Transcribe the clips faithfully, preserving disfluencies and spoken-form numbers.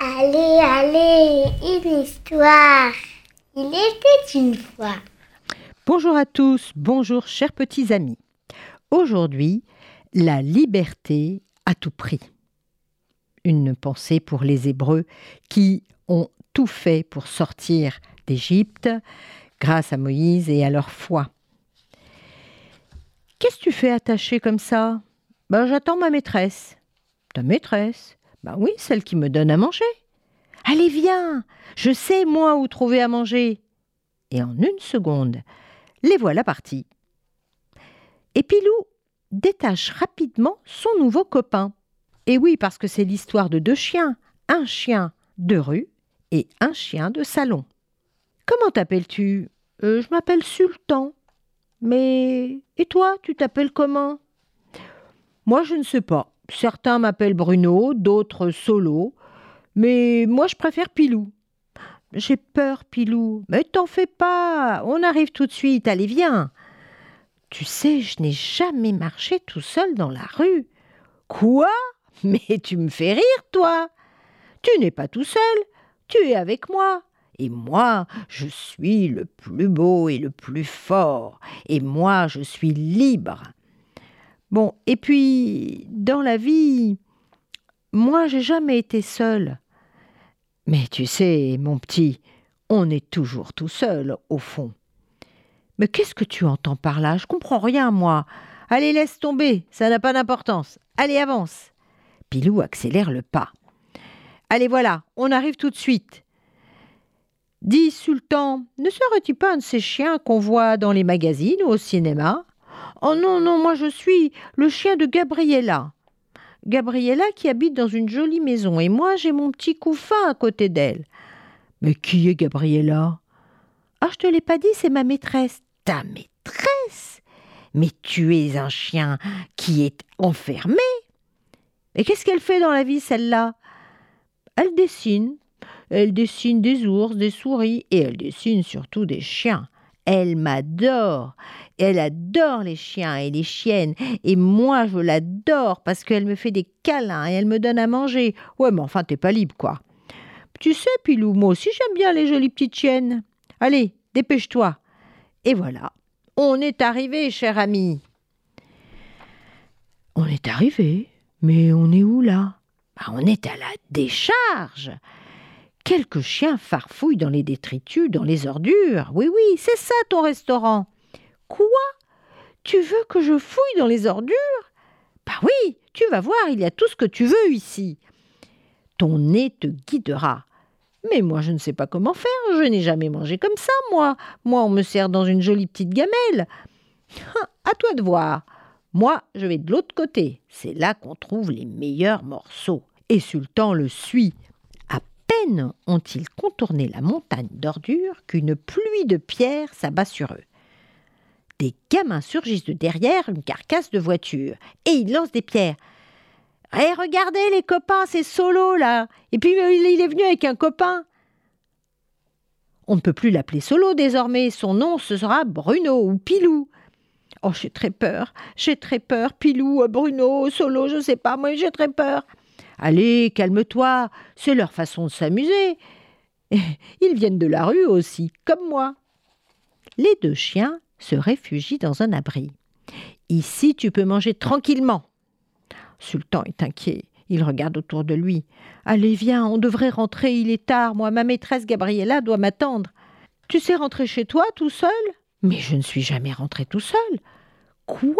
Allez, allez, une histoire. Il était une fois. Bonjour à tous, bonjour chers petits amis. Aujourd'hui, la liberté à tout prix. Une pensée pour les Hébreux qui ont tout fait pour sortir d'Égypte grâce à Moïse et à leur foi. Qu'est-ce que tu fais attaché comme ça ? Ben, j'attends ma maîtresse. Ta maîtresse ? Ben oui, celle qui me donne à manger. Allez, viens, je sais moi où trouver à manger. Et en une seconde, les voilà partis. Et Pilou détache rapidement son nouveau copain. Et oui, parce que c'est l'histoire de deux chiens, un chien de rue et un chien de salon. Comment t'appelles-tu ? euh, Je m'appelle Sultan. Mais et toi, tu t'appelles comment ? Moi, je ne sais pas. Certains m'appellent Bruno, d'autres Solo. Mais moi, je préfère Pilou. J'ai peur, Pilou. Mais t'en fais pas, on arrive tout de suite. Allez, viens. Tu sais, je n'ai jamais marché tout seul dans la rue. Quoi ? Mais tu me fais rire, toi. Tu n'es pas tout seul, tu es avec moi. Et moi, je suis le plus beau et le plus fort. Et moi, je suis libre. Bon, et puis, dans la vie, moi, j'ai jamais été seule. Mais tu sais, mon petit, on est toujours tout seul, au fond. Mais qu'est-ce que tu entends par là ? Je comprends rien, moi. Allez, laisse tomber, ça n'a pas d'importance. Allez, avance. Pilou accélère le pas. Allez, voilà, on arrive tout de suite. « Dis, Sultan, ne serais-tu pas un de ces chiens qu'on voit dans les magazines ou au cinéma ? » ?»« Oh non, non, moi je suis le chien de Gabriella. Gabriella qui habite dans une jolie maison et moi j'ai mon petit couffin à côté d'elle. »« Mais qui est Gabriella ?»« Ah, je te l'ai pas dit, c'est ma maîtresse. »« Ta maîtresse ? Mais tu es un chien qui est enfermé. » »« Et qu'est-ce qu'elle fait dans la vie, celle-là ? » ?»« Elle dessine. » Elle dessine des ours, des souris et elle dessine surtout des chiens. Elle m'adore. Elle adore les chiens et les chiennes. Et moi, je l'adore parce qu'elle me fait des câlins et elle me donne à manger. Ouais, mais enfin, t'es pas libre, quoi. Tu sais, Pilou, moi aussi, j'aime bien les jolies petites chiennes. Allez, dépêche-toi. Et voilà, on est arrivé, cher ami. On est arrivé, mais on est où, là ? Bah, on est à la décharge. Quelques chiens farfouillent dans les détritus, dans les ordures. Oui, oui, c'est ça ton restaurant. Quoi ? Tu veux que je fouille dans les ordures ? Bah oui, tu vas voir, il y a tout ce que tu veux ici. Ton nez te guidera. Mais moi, je ne sais pas comment faire, je n'ai jamais mangé comme ça, moi. Moi, on me sert dans une jolie petite gamelle. À toi de voir. Moi, je vais de l'autre côté. C'est là qu'on trouve les meilleurs morceaux. Et Sultan le suit. Ont-ils contourné la montagne d'ordures qu'une pluie de pierres s'abat sur eux. Des gamins surgissent de derrière une carcasse de voiture et ils lancent des pierres. « Hé, hey, regardez les copains, c'est Solo là ! Et puis il est venu avec un copain !» On ne peut plus l'appeler Solo désormais, son nom ce sera Bruno ou Pilou. « Oh, j'ai très peur, j'ai très peur, Pilou, Bruno, Solo, je sais pas, moi j'ai très peur !» « Allez, calme-toi, c'est leur façon de s'amuser. Ils viennent de la rue aussi, comme moi. » Les deux chiens se réfugient dans un abri. « Ici, tu peux manger tranquillement. » Sultan est inquiet, il regarde autour de lui. « Allez, viens, on devrait rentrer, il est tard. Moi, ma maîtresse Gabriella doit m'attendre. Tu sais rentrer chez toi tout seul ? » ?»« Mais je ne suis jamais rentré tout seul. »« Quoi ?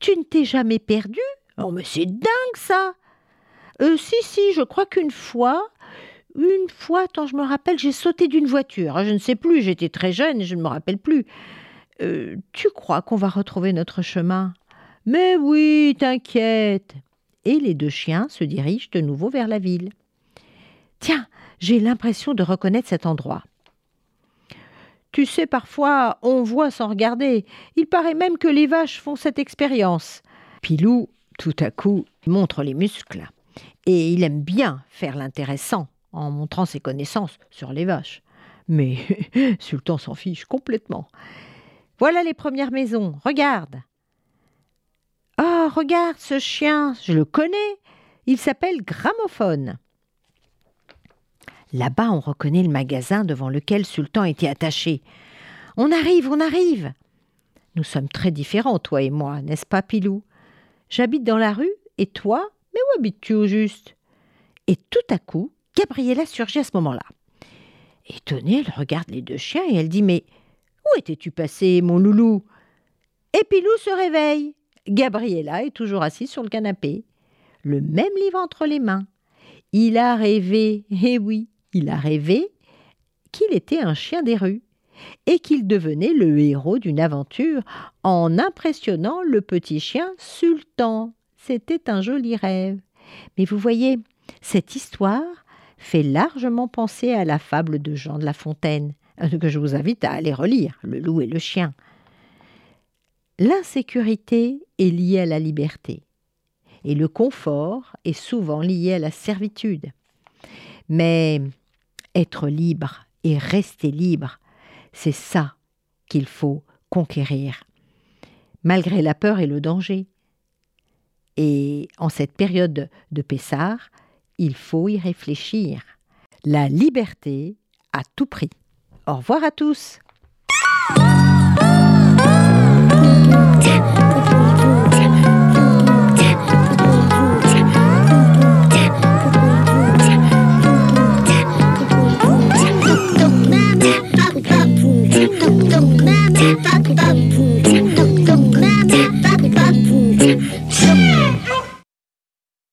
Tu ne t'es jamais perdu ? » ?»« Oh, mais c'est dingue, ça !» Euh, « Si, si, je crois qu'une fois, une fois, tant je me rappelle, j'ai sauté d'une voiture. Je ne sais plus, j'étais très jeune, je ne me rappelle plus. Euh, tu crois qu'on va retrouver notre chemin ? » ?»« Mais oui, t'inquiète !» Et les deux chiens se dirigent de nouveau vers la ville. « Tiens, j'ai l'impression de reconnaître cet endroit. » »« Tu sais, parfois, on voit sans regarder. Il paraît même que les vaches font cette expérience. » Pilou, tout à coup, montre les muscles. Et il aime bien faire l'intéressant en montrant ses connaissances sur les vaches. Mais Sultan s'en fiche complètement. Voilà les premières maisons, regarde. Oh, regarde ce chien, je le connais, il s'appelle Gramophone. » Là-bas, on reconnaît le magasin devant lequel Sultan était attaché. « On arrive, on arrive !» Nous sommes très différents, toi et moi, n'est-ce pas, Pilou ? J'habite dans la rue, et toi ? Mais où habites-tu au juste ? Et tout à coup, Gabriella surgit à ce moment-là. Étonnée, elle regarde les deux chiens et elle dit « Mais où étais-tu passé, mon loulou ?» Et Pilou se réveille. Gabriella est toujours assise sur le canapé, le même livre entre les mains. Il a rêvé, eh oui, il a rêvé qu'il était un chien des rues et qu'il devenait le héros d'une aventure en impressionnant le petit chien Sultan. C'était un joli rêve. Mais vous voyez, cette histoire fait largement penser à la fable de Jean de La Fontaine, que je vous invite à aller relire, Le loup et le chien. L'insécurité est liée à la liberté et le confort est souvent lié à la servitude. Mais être libre et rester libre, c'est ça qu'il faut conquérir, malgré la peur et le danger. Et en cette période de Pessah, il faut y réfléchir. La liberté à tout prix. Au revoir à tous. Don't matter, don't matter, don't matter.